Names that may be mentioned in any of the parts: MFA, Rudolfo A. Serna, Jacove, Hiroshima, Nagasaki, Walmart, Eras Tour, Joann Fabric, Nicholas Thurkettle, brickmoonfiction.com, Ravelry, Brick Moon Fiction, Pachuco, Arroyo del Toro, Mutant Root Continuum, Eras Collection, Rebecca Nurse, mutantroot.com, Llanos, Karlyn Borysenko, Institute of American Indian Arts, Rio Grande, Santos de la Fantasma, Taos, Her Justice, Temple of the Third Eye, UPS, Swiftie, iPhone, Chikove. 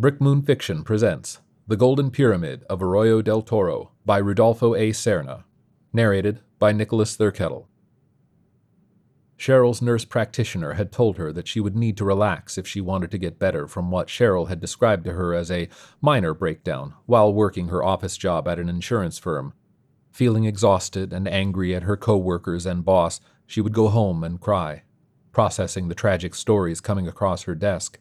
Brick Moon Fiction presents The Golden Pyramid of Arroyo del Toro by Rudolfo A. Serna, narrated by Nicholas Thurkettle. Cheryl's nurse practitioner had told her that she would need to relax if she wanted to get better from what Cheryl had described to her as a minor breakdown while working her office job at an insurance firm. Feeling exhausted and angry at her co-workers and boss, she would go home and cry, processing the tragic stories coming across her desk,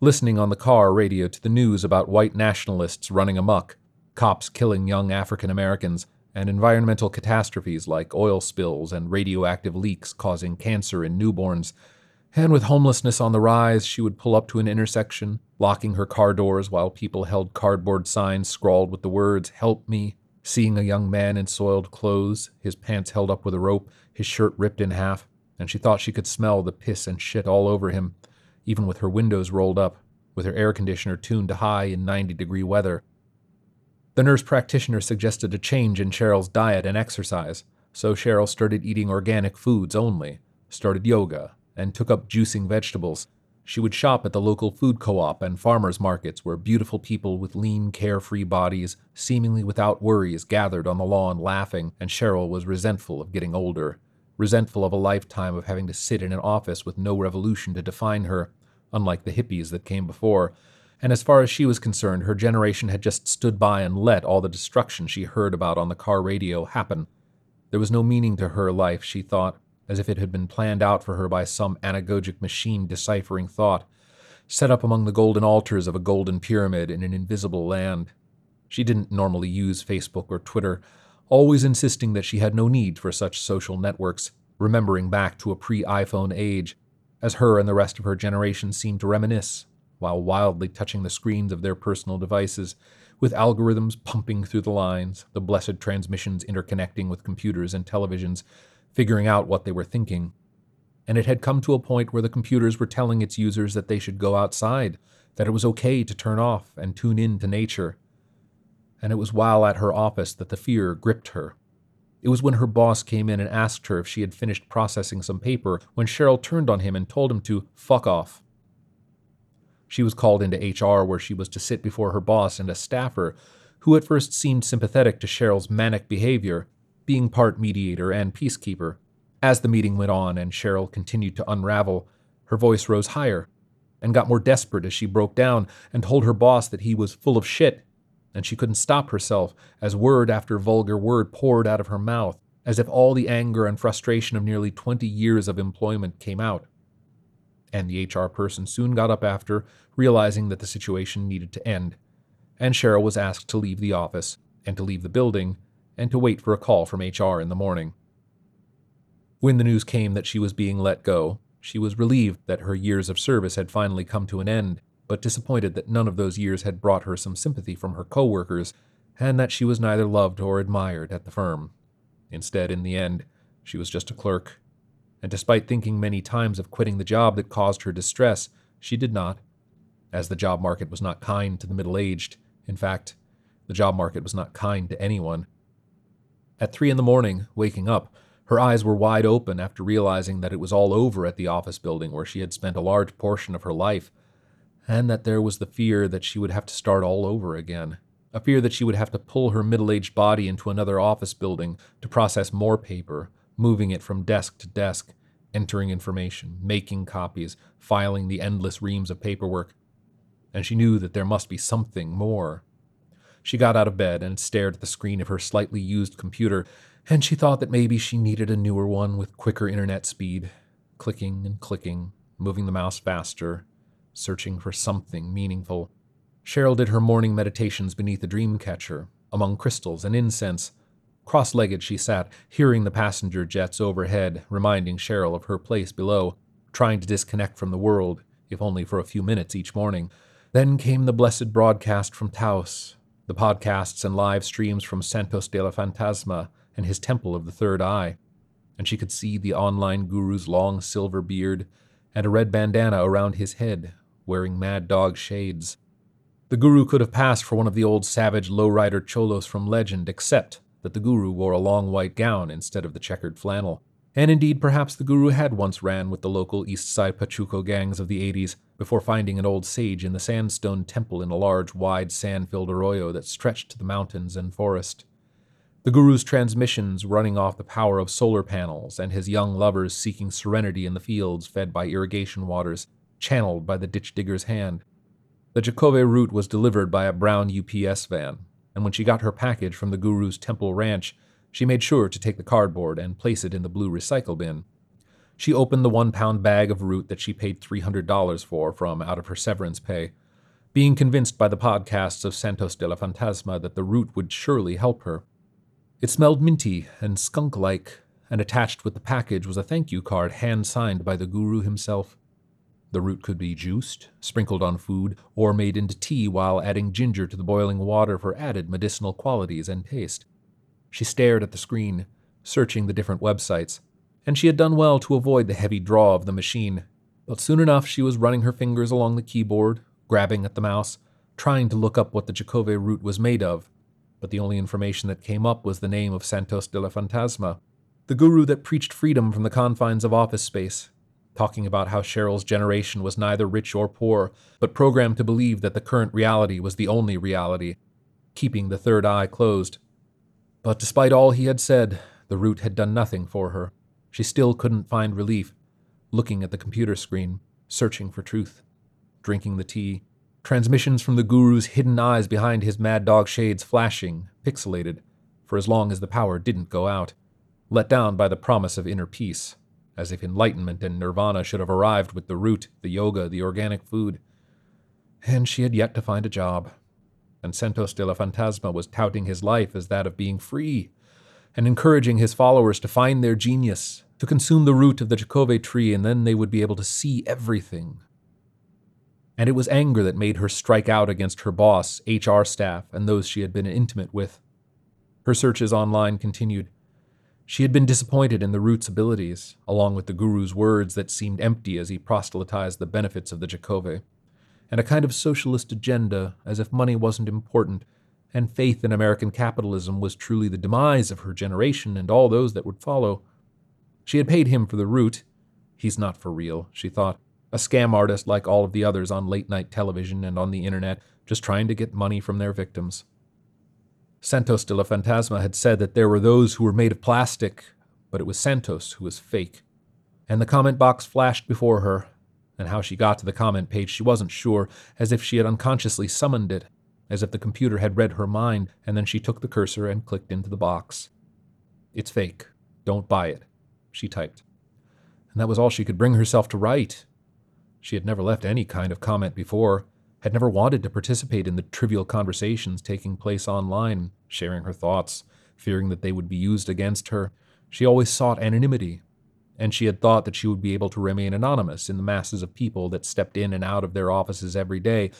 listening on the car radio to the news about white nationalists running amok, cops killing young African Americans, and environmental catastrophes like oil spills and radioactive leaks causing cancer in newborns. And with homelessness on the rise, she would pull up to an intersection, locking her car doors while people held cardboard signs scrawled with the words, "Help me," seeing a young man in soiled clothes, his pants held up with a rope, his shirt ripped in half, and she thought she could smell the piss and shit all over him, even with her windows rolled up, with her air conditioner tuned to high in 90-degree weather. The nurse practitioner suggested a change in Cheryl's diet and exercise, so Cheryl started eating organic foods only, started yoga, and took up juicing vegetables. She would shop at the local food co-op and farmers markets where beautiful people with lean, carefree bodies, seemingly without worries, gathered on the lawn laughing, and Cheryl was resentful of getting older, resentful of a lifetime of having to sit in an office with no revolution to define her, unlike the hippies that came before. And as far as she was concerned, her generation had just stood by and let all the destruction she heard about on the car radio happen. There was no meaning to her life, she thought, as if it had been planned out for her by some anagogic machine deciphering thought, set up among the golden altars of a golden pyramid in an invisible land. She didn't normally use Facebook or Twitter, always insisting that she had no need for such social networks, remembering back to a pre-iPhone age, as her and the rest of her generation seemed to reminisce, while wildly touching the screens of their personal devices, with algorithms pumping through the lines, the blessed transmissions interconnecting with computers and televisions, figuring out what they were thinking. And it had come to a point where the computers were telling its users that they should go outside, that it was okay to turn off and tune in to nature. And it was while at her office that the fear gripped her. It was when her boss came in and asked her if she had finished processing some paper when Cheryl turned on him and told him to fuck off. She was called into HR, where she was to sit before her boss and a staffer, who at first seemed sympathetic to Cheryl's manic behavior, being part mediator and peacekeeper. As the meeting went on and Cheryl continued to unravel, her voice rose higher and got more desperate as she broke down and told her boss that he was full of shit, and she couldn't stop herself as word after vulgar word poured out of her mouth, as if all the anger and frustration of nearly 20 years of employment came out. And the HR person soon got up after, realizing that the situation needed to end. And Cheryl was asked to leave the office, and to leave the building, and to wait for a call from HR in the morning. When the news came that she was being let go, she was relieved that her years of service had finally come to an end, but disappointed that none of those years had brought her some sympathy from her co-workers, and that she was neither loved or admired at the firm. Instead, in the end, she was just a clerk. And despite thinking many times of quitting the job that caused her distress, she did not, as the job market was not kind to the middle-aged. In fact, the job market was not kind to anyone. At 3 a.m, waking up, her eyes were wide open after realizing that it was all over at the office building where she had spent a large portion of her life, and that there was the fear that she would have to start all over again, a fear that she would have to pull her middle-aged body into another office building to process more paper, moving it from desk to desk, entering information, making copies, filing the endless reams of paperwork. And she knew that there must be something more. She got out of bed and stared at the screen of her slightly used computer, and she thought that maybe she needed a newer one with quicker internet speed, clicking and clicking, moving the mouse faster, searching for something meaningful. Cheryl did her morning meditations beneath a dream catcher, among crystals and incense. Cross-legged she sat, hearing the passenger jets overhead, reminding Cheryl of her place below, trying to disconnect from the world, if only for a few minutes each morning. Then came the blessed broadcast from Taos, the podcasts and live streams from Santos de la Fantasma and his Temple of the Third Eye, and she could see the online guru's long silver beard and a red bandana around his head, wearing mad dog shades. The guru could have passed for one of the old savage lowrider cholos from legend, except that the guru wore a long white gown instead of the checkered flannel, And indeed, perhaps the guru had once ran with the local East Side Pachuco gangs of the 80s before finding an old sage in the sandstone temple in a large, wide, sand-filled arroyo that stretched to the mountains and forest. The guru's transmissions running off the power of solar panels and his young lovers seeking serenity in the fields fed by irrigation waters, channeled by the ditch digger's hand. The Jacove route was delivered by a brown UPS van, and when she got her package from the guru's temple ranch, she made sure to take the cardboard and place it in the blue recycle bin. She opened the 1-pound bag of root that she paid $300 for from out of her severance pay, being convinced by the podcasts of Santos de la Fantasma that the root would surely help her. It smelled minty and skunk-like, and attached with the package was a thank you card hand-signed by the guru himself. The root could be juiced, sprinkled on food, or made into tea while adding ginger to the boiling water for added medicinal qualities and taste. She stared at the screen, searching the different websites, and she had done well to avoid the heavy draw of the machine. But soon enough, she was running her fingers along the keyboard, grabbing at the mouse, trying to look up what the Jacove root was made of. But the only information that came up was the name of Santos de la Fantasma, the guru that preached freedom from the confines of office space, talking about how Cheryl's generation was neither rich or poor, but programmed to believe that the current reality was the only reality, keeping the third eye closed. But despite all he had said, the root had done nothing for her. She still couldn't find relief, looking at the computer screen, searching for truth, drinking the tea, transmissions from the guru's hidden eyes behind his mad dog shades flashing, pixelated, for as long as the power didn't go out, let down by the promise of inner peace, as if enlightenment and nirvana should have arrived with the root, the yoga, the organic food. And she had yet to find a job. And Santos de la Fantasma was touting his life as that of being free, and encouraging his followers to find their genius, to consume the root of the Jacove tree, and then they would be able to see everything. And it was anger that made her strike out against her boss, HR staff, and those she had been intimate with. Her searches online continued. She had been disappointed in the root's abilities, along with the guru's words that seemed empty as he proselytized the benefits of the Jacove, and a kind of socialist agenda, as if money wasn't important, and faith in American capitalism was truly the demise of her generation and all those that would follow. She had paid him for the root. He's not for real, she thought, a scam artist like all of the others on late-night television and on the internet, just trying to get money from their victims. Santos de la Fantasma had said that there were those who were made of plastic, but it was Santos who was fake. And the comment box flashed before her, and how she got to the comment page she wasn't sure, as if she had unconsciously summoned it, as if the computer had read her mind, and then she took the cursor and clicked into the box. It's fake. Don't buy it, she typed. And that was all she could bring herself to write. She had never left any kind of comment before, had never wanted to participate in the trivial conversations taking place online, sharing her thoughts, fearing that they would be used against her. She always sought anonymity. And she had thought that she would be able to remain anonymous in the masses of people that stepped in and out of their offices every day,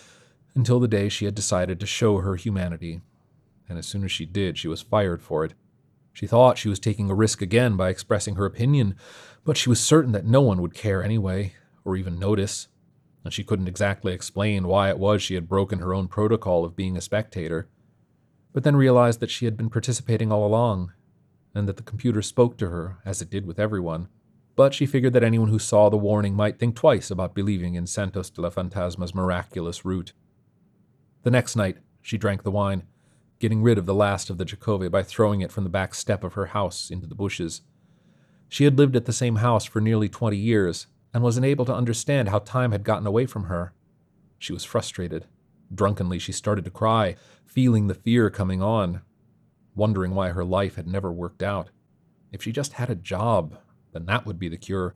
until the day she had decided to show her humanity. And as soon as she did, she was fired for it. She thought she was taking a risk again by expressing her opinion, but she was certain that no one would care anyway, or even notice, and she couldn't exactly explain why it was she had broken her own protocol of being a spectator, but then realized that she had been participating all along, and that the computer spoke to her, as it did with everyone. But she figured that anyone who saw the warning might think twice about believing in Santos de la Fantasma's miraculous root. The next night, she drank the wine, getting rid of the last of the Jacove by throwing it from the back step of her house into the bushes. She had lived at the same house for nearly 20 years, and was unable to understand how time had gotten away from her. She was frustrated. Drunkenly, she started to cry, feeling the fear coming on, wondering why her life had never worked out. If she just had a job, then that would be the cure.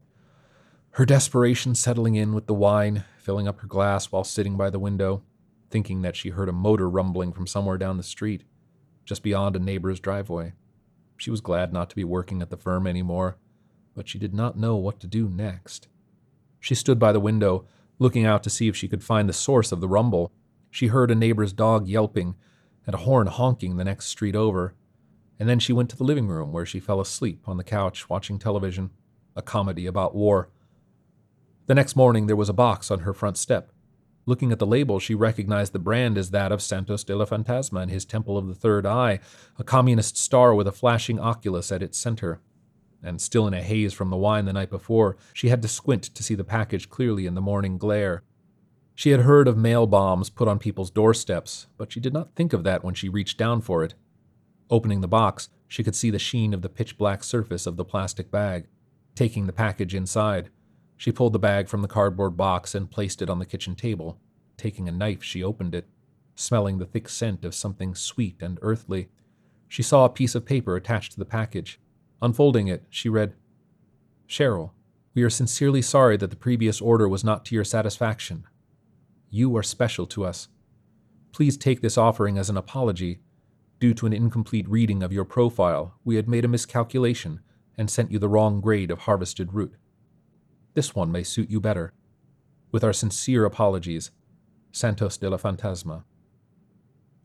Her desperation settling in with the wine, filling up her glass while sitting by the window, thinking that she heard a motor rumbling from somewhere down the street, just beyond a neighbor's driveway. She was glad not to be working at the firm anymore, but she did not know what to do next. She stood by the window, looking out to see if she could find the source of the rumble. She heard a neighbor's dog yelping and a horn honking the next street over. And then she went to the living room, where she fell asleep on the couch watching television, a comedy about war. The next morning, there was a box on her front step. Looking at the label, she recognized the brand as that of Santos de la Fantasma and his Temple of the Third Eye, a communist star with a flashing oculus at its center. and still in a haze from the wine the night before, she had to squint to see the package clearly in the morning glare. She had heard of mail bombs put on people's doorsteps, but she did not think of that when she reached down for it. Opening the box, she could see the sheen of the pitch-black surface of the plastic bag. Taking the package inside, she pulled the bag from the cardboard box and placed it on the kitchen table. Taking a knife, she opened it, smelling the thick scent of something sweet and earthly. She saw a piece of paper attached to the package. Unfolding it, she read, "Cheryl, we are sincerely sorry that the previous order was not to your satisfaction. You are special to us. Please take this offering as an apology. Due to an incomplete reading of your profile, we had made a miscalculation and sent you the wrong grade of harvested root. This one may suit you better. With our sincere apologies, Santos de la Fantasma."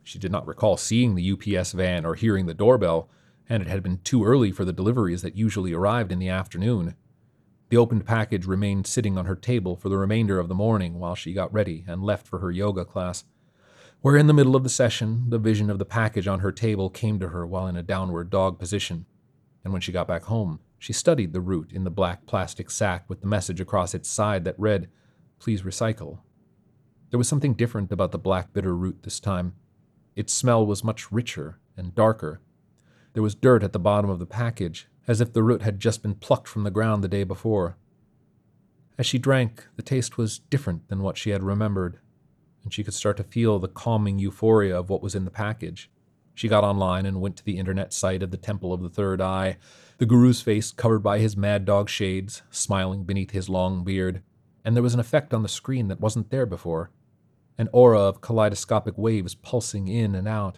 She did not recall seeing the UPS van or hearing the doorbell, and it had been too early for the deliveries that usually arrived in the afternoon. The opened package remained sitting on her table for the remainder of the morning while she got ready and left for her yoga class, where in the middle of the session, the vision of the package on her table came to her while in a downward dog position, and when she got back home, she studied the root in the black plastic sack with the message across its side that read, "Please recycle." There was something different about the black bitter root this time. Its smell was much richer and darker. There was dirt at the bottom of the package, as if the root had just been plucked from the ground the day before. As she drank, the taste was different than what she had remembered, and she could start to feel the calming euphoria of what was in the package. She got online and went to the internet site of the Temple of the Third Eye, the guru's face covered by his mad dog shades, smiling beneath his long beard, and there was an effect on the screen that wasn't there before. An aura of kaleidoscopic waves pulsing in and out.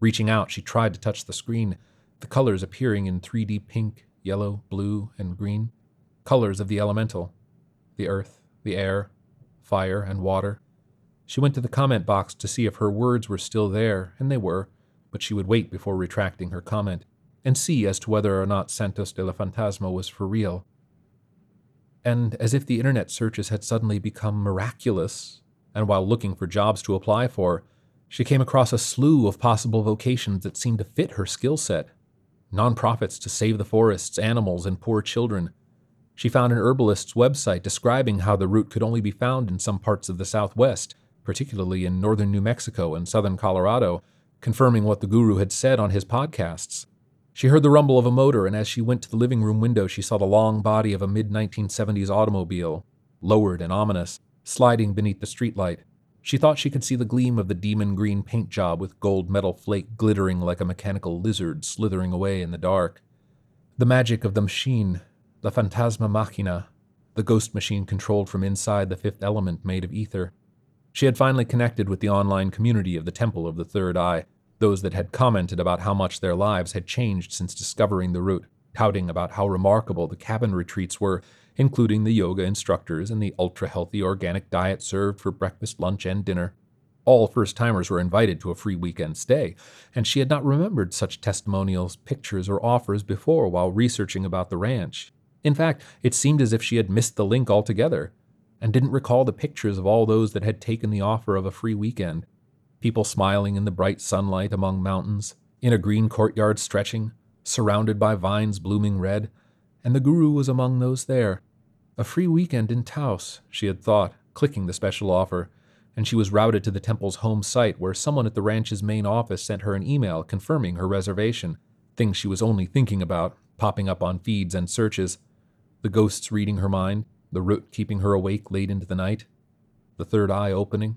Reaching out, she tried to touch the screen, the colors appearing in 3D pink, yellow, blue, and green. Colors of the elemental. The earth, the air, fire, and water. She went to the comment box to see if her words were still there, and they were, but she would wait before retracting her comment, and see as to whether or not Santos de la Fantasma was for real. And as if the internet searches had suddenly become miraculous, and while looking for jobs to apply for, she came across a slew of possible vocations that seemed to fit her skill set. Nonprofits to save the forests, animals, and poor children. She found an herbalist's website describing how the root could only be found in some parts of the Southwest, particularly in northern New Mexico and southern Colorado, confirming what the guru had said on his podcasts. She heard the rumble of a motor, and as she went to the living room window, she saw the long body of a mid-1970s automobile, lowered and ominous, sliding beneath the streetlight. She thought she could see the gleam of the demon green paint job with gold metal flake glittering like a mechanical lizard slithering away in the dark. The magic of the machine, the Fantasma Machina, the ghost machine controlled from inside the fifth element made of ether. She had finally connected with the online community of the Temple of the Third Eye, those that had commented about how much their lives had changed since discovering the root, touting about how remarkable the cabin retreats were, including the yoga instructors and the ultra-healthy organic diet served for breakfast, lunch, and dinner. All first-timers were invited to a free weekend stay, and she had not remembered such testimonials, pictures, or offers before while researching about the ranch. In fact, it seemed as if she had missed the link altogether, and didn't recall the pictures of all those that had taken the offer of a free weekend. People smiling in the bright sunlight among mountains, in a green courtyard stretching, surrounded by vines blooming red, and the guru was among those there. A free weekend in Taos, she had thought, clicking the special offer, and she was routed to the temple's home site where someone at the ranch's main office sent her an email confirming her reservation, things she was only thinking about, popping up on feeds and searches. The ghosts reading her mind, the root keeping her awake late into the night, the third eye opening,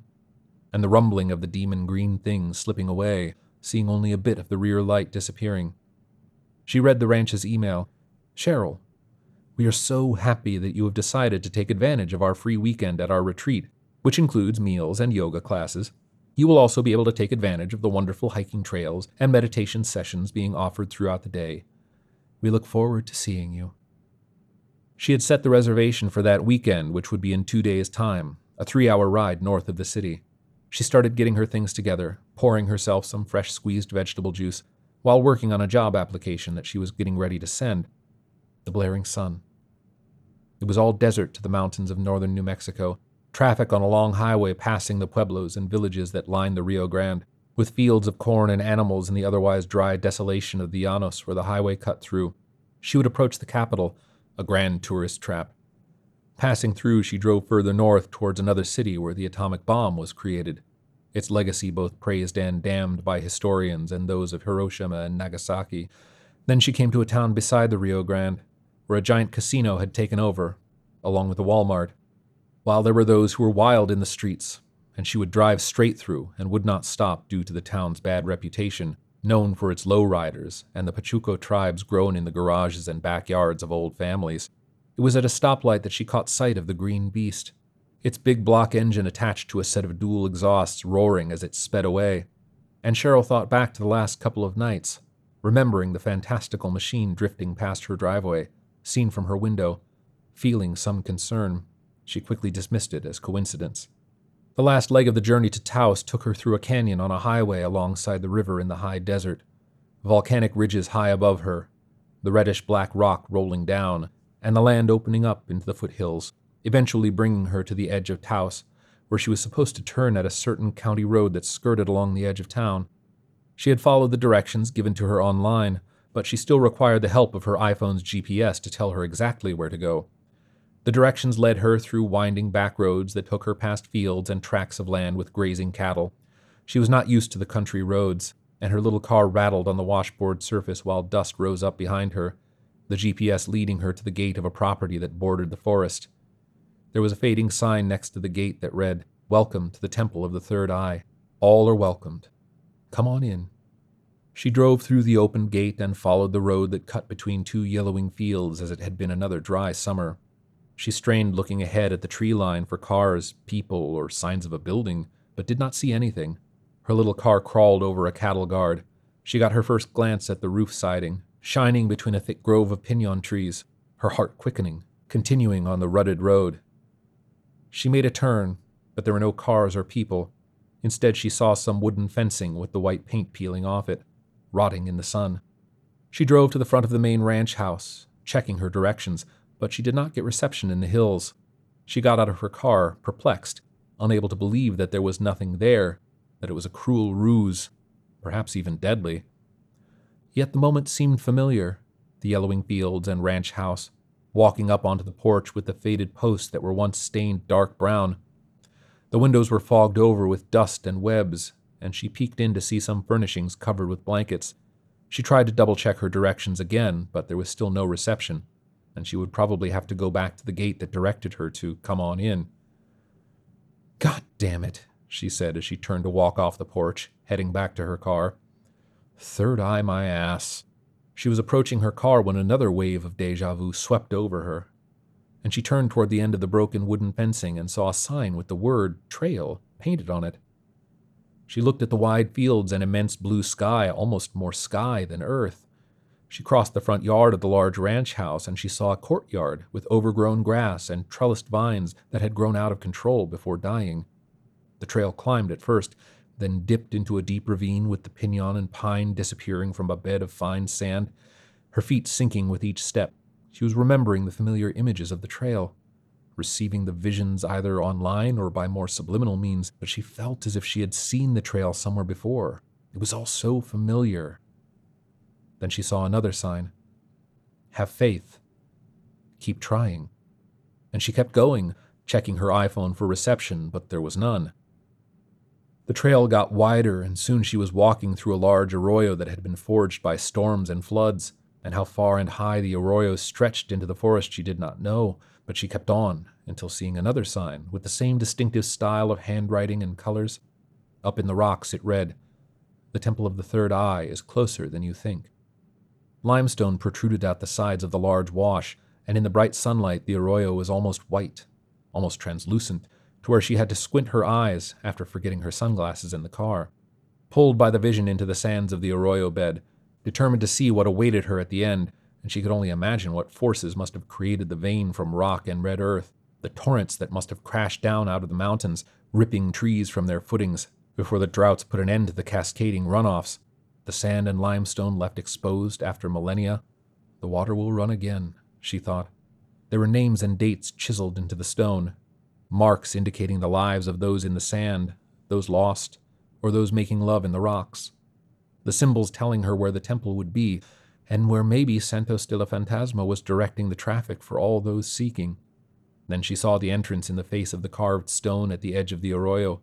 and the rumbling of the demon green thing slipping away, seeing only a bit of the rear light disappearing. She read the ranch's email, "Cheryl, we are so happy that you have decided to take advantage of our free weekend at our retreat, which includes meals and yoga classes. You will also be able to take advantage of the wonderful hiking trails and meditation sessions being offered throughout the day. We look forward to seeing you." She had set the reservation for that weekend, which would be in 2 days' time, a 3-hour ride north of the city. She started getting her things together, pouring herself some fresh squeezed vegetable juice, while working on a job application that she was getting ready to send. The blaring sun. It was all desert to the mountains of northern New Mexico, traffic on a long highway passing the pueblos and villages that lined the Rio Grande, with fields of corn and animals in the otherwise dry desolation of the Llanos where the highway cut through. she would approach the capital, a grand tourist trap. Passing through, she drove further north towards another city where the atomic bomb was created, its legacy both praised and damned by historians and those of Hiroshima and Nagasaki. Then she came to a town beside the Rio Grande, where a giant casino had taken over, along with a Walmart, while there were those who were wild in the streets, and she would drive straight through and would not stop due to the town's bad reputation, known for its lowriders and the Pachuco tribes grown in the garages and backyards of old families. It was at a stoplight that she caught sight of the green beast, its big block engine attached to a set of dual exhausts roaring as it sped away. And Cheryl thought back to the last couple of nights, remembering the fantastical machine drifting past her driveway, seen from her window. Feeling some concern, she quickly dismissed it as coincidence. The last leg of the journey to Taos took her through a canyon on a highway alongside the river in the high desert, volcanic ridges high above her, the reddish-black rock rolling down, and the land opening up into the foothills, eventually bringing her to the edge of Taos, where she was supposed to turn at a certain county road that skirted along the edge of town. She had followed the directions given to her online, but she still required the help of her iPhone's GPS to tell her exactly where to go. The directions led her through winding back roads that took her past fields and tracts of land with grazing cattle. She was not used to the country roads, and her little car rattled on the washboard surface while dust rose up behind her, the GPS leading her to the gate of a property that bordered the forest. There was a fading sign next to the gate that read, "Welcome to the Temple of the Third Eye. All are welcomed. Come on in." She drove through the open gate and followed the road that cut between two yellowing fields as it had been another dry summer. She strained looking ahead at the tree line for cars, people, or signs of a building, but did not see anything. Her little car crawled over a cattle guard. She got her first glance at the roof siding, shining between a thick grove of pinon trees, her heart quickening, continuing on the rutted road. She made a turn, but there were no cars or people. Instead, she saw some wooden fencing with the white paint peeling off it, rotting in the sun. She drove to the front of the main ranch house, checking her directions, but she did not get reception in the hills. She got out of her car, perplexed, unable to believe that there was nothing there, that it was a cruel ruse, perhaps even deadly. Yet the moment seemed familiar, the yellowing fields and ranch house, walking up onto the porch with the faded posts that were once stained dark brown. The windows were fogged over with dust and webs, and she peeked in to see some furnishings covered with blankets. She tried to double-check her directions again, but there was still no reception, and she would probably have to go back to the gate that directed her to come on in. "God damn it," she said as she turned to walk off the porch, heading back to her car. Third eye my ass. She was approaching her car when another wave of deja vu swept over her, and she turned toward the end of the broken wooden fencing and saw a sign with the word "trail" painted on it. She looked at the wide fields and immense blue sky, almost more sky than earth. She crossed the front yard of the large ranch house, and she saw a courtyard with overgrown grass and trellised vines that had grown out of control before dying. The trail climbed at first, then dipped into a deep ravine with the pinon and pine disappearing from a bed of fine sand, her feet sinking with each step. She was remembering the familiar images of the trail, receiving the visions either online or by more subliminal means, but she felt as if she had seen the trail somewhere before. It was all so familiar. Then she saw another sign. "Have faith. Keep trying." And she kept going, checking her iPhone for reception, but there was none. The trail got wider, and soon she was walking through a large arroyo that had been forged by storms and floods, and how far and high the arroyo stretched into the forest she did not know, but she kept on until seeing another sign with the same distinctive style of handwriting and colors. Up in the rocks it read, "The Temple of the Third Eye is closer than you think." Limestone protruded out the sides of the large wash, and in the bright sunlight the arroyo was almost white, almost translucent, to where she had to squint her eyes after forgetting her sunglasses in the car. Pulled by the vision into the sands of the arroyo bed, determined to see what awaited her at the end, and she could only imagine what forces must have created the vein from rock and red earth, the torrents that must have crashed down out of the mountains, ripping trees from their footings, before the droughts put an end to the cascading runoffs. The sand and limestone left exposed after millennia. The water will run again, she thought. There were names and dates chiseled into the stone, marks indicating the lives of those in the sand, those lost, or those making love in the rocks. The symbols telling her where the temple would be, and where maybe Santos de la Fantasma was directing the traffic for all those seeking. Then she saw the entrance in the face of the carved stone at the edge of the arroyo,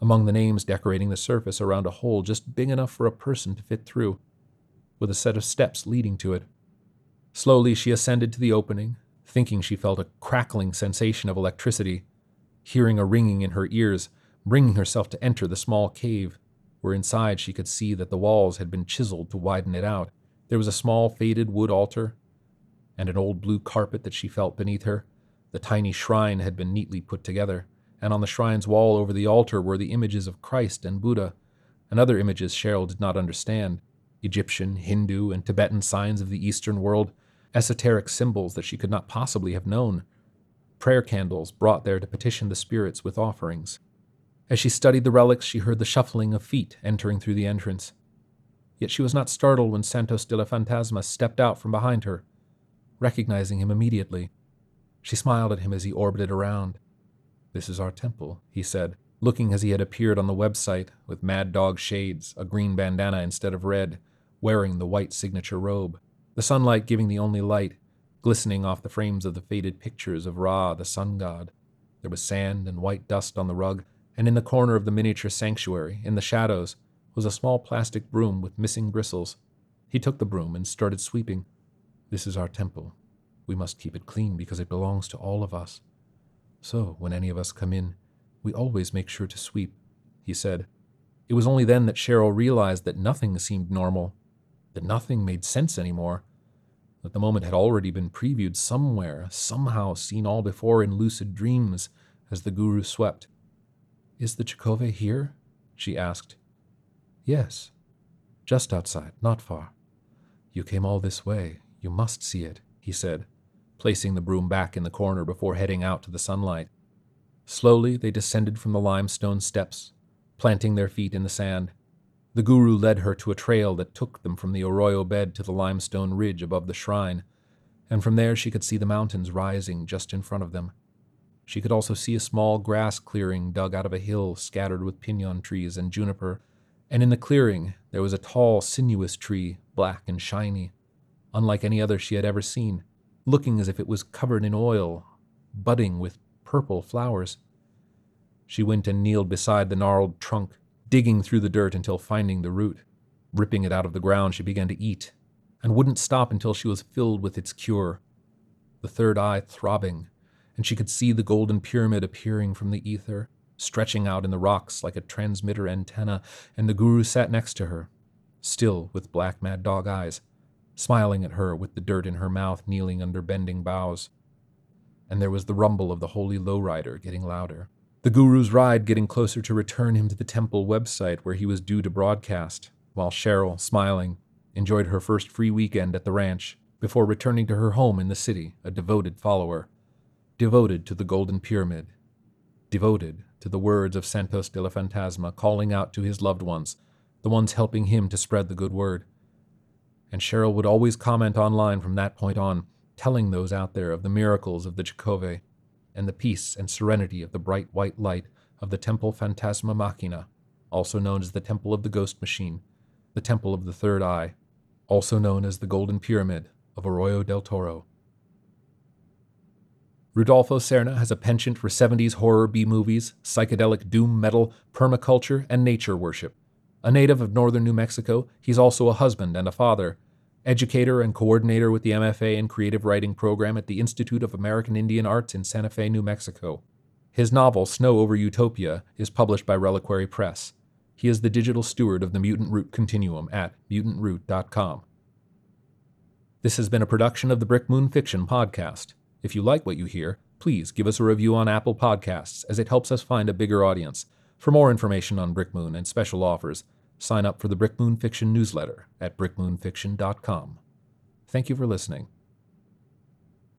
among the names decorating the surface around a hole just big enough for a person to fit through, with a set of steps leading to it. Slowly she ascended to the opening, thinking she felt a crackling sensation of electricity, hearing a ringing in her ears, bringing herself to enter the small cave, where inside she could see that the walls had been chiseled to widen it out. There was a small faded wood altar, and an old blue carpet that she felt beneath her. The tiny shrine had been neatly put together, and on the shrine's wall over the altar were the images of Christ and Buddha, and other images Cheryl did not understand, Egyptian, Hindu, and Tibetan signs of the Eastern world, esoteric symbols that she could not possibly have known, prayer candles brought there to petition the spirits with offerings. As she studied the relics, she heard the shuffling of feet entering through the entrance. Yet she was not startled when Santos de la Fantasma stepped out from behind her, recognizing him immediately. She smiled at him as he orbited around. "This is our temple," he said, looking as he had appeared on the website, with mad dog shades, a green bandana instead of red, wearing the white signature robe, the sunlight giving the only light, glistening off the frames of the faded pictures of Ra, the sun god. There was sand and white dust on the rug, and in the corner of the miniature sanctuary, in the shadows, was a small plastic broom with missing bristles. He took the broom and started sweeping. "This is our temple. We must keep it clean because it belongs to all of us. So, when any of us come in, we always make sure to sweep," he said. It was only then that Cheryl realized that nothing seemed normal, that nothing made sense anymore, that the moment had already been previewed somewhere, somehow seen all before in lucid dreams as the guru swept. "Is the Chikove here?" she asked. "Yes, just outside, not far. You came all this way, you must see it," he said, placing the broom back in the corner before heading out to the sunlight. Slowly they descended from the limestone steps, planting their feet in the sand. The guru led her to a trail that took them from the arroyo bed to the limestone ridge above the shrine, and from there she could see the mountains rising just in front of them. She could also see a small grass clearing dug out of a hill scattered with pinyon trees and juniper, and in the clearing there was a tall, sinuous tree, black and shiny, unlike any other she had ever seen, looking as if it was covered in oil, budding with purple flowers. She went and kneeled beside the gnarled trunk, digging through the dirt until finding the root. Ripping it out of the ground, she began to eat, and wouldn't stop until she was filled with its cure, the third eye throbbing, and she could see the golden pyramid appearing from the ether, stretching out in the rocks like a transmitter antenna, and the guru sat next to her, still with black mad dog eyes, smiling at her with the dirt in her mouth, kneeling under bending boughs. And there was the rumble of the holy lowrider getting louder, the guru's ride getting closer to return him to the temple website where he was due to broadcast, while Cheryl, smiling, enjoyed her first free weekend at the ranch before returning to her home in the city, a devoted follower, devoted to the Golden Pyramid, devoted to the words of Santos de la Fantasma calling out to his loved ones, the ones helping him to spread the good word. And Cheryl would always comment online from that point on, telling those out there of the miracles of the Jacove and the peace and serenity of the bright white light of the Temple Fantasma Machina, also known as the Temple of the Ghost Machine, the Temple of the Third Eye, also known as the Golden Pyramid of Arroyo del Toro. Rudolfo Serna has a penchant for 70s horror B-movies, psychedelic doom metal, permaculture, and nature worship. A native of northern New Mexico, he's also a husband and a father, educator and coordinator with the MFA in Creative Writing program at the Institute of American Indian Arts in Santa Fe, New Mexico. His novel, Snow Over Utopia, is published by Reliquary Press. He is the digital steward of the Mutant Root Continuum at mutantroot.com. This has been a production of the Brick Moon Fiction podcast. If you like what you hear, please give us a review on Apple Podcasts, as it helps us find a bigger audience. For more information on Brick Moon and special offers, sign up for the Brick Moon Fiction newsletter at brickmoonfiction.com. Thank you for listening.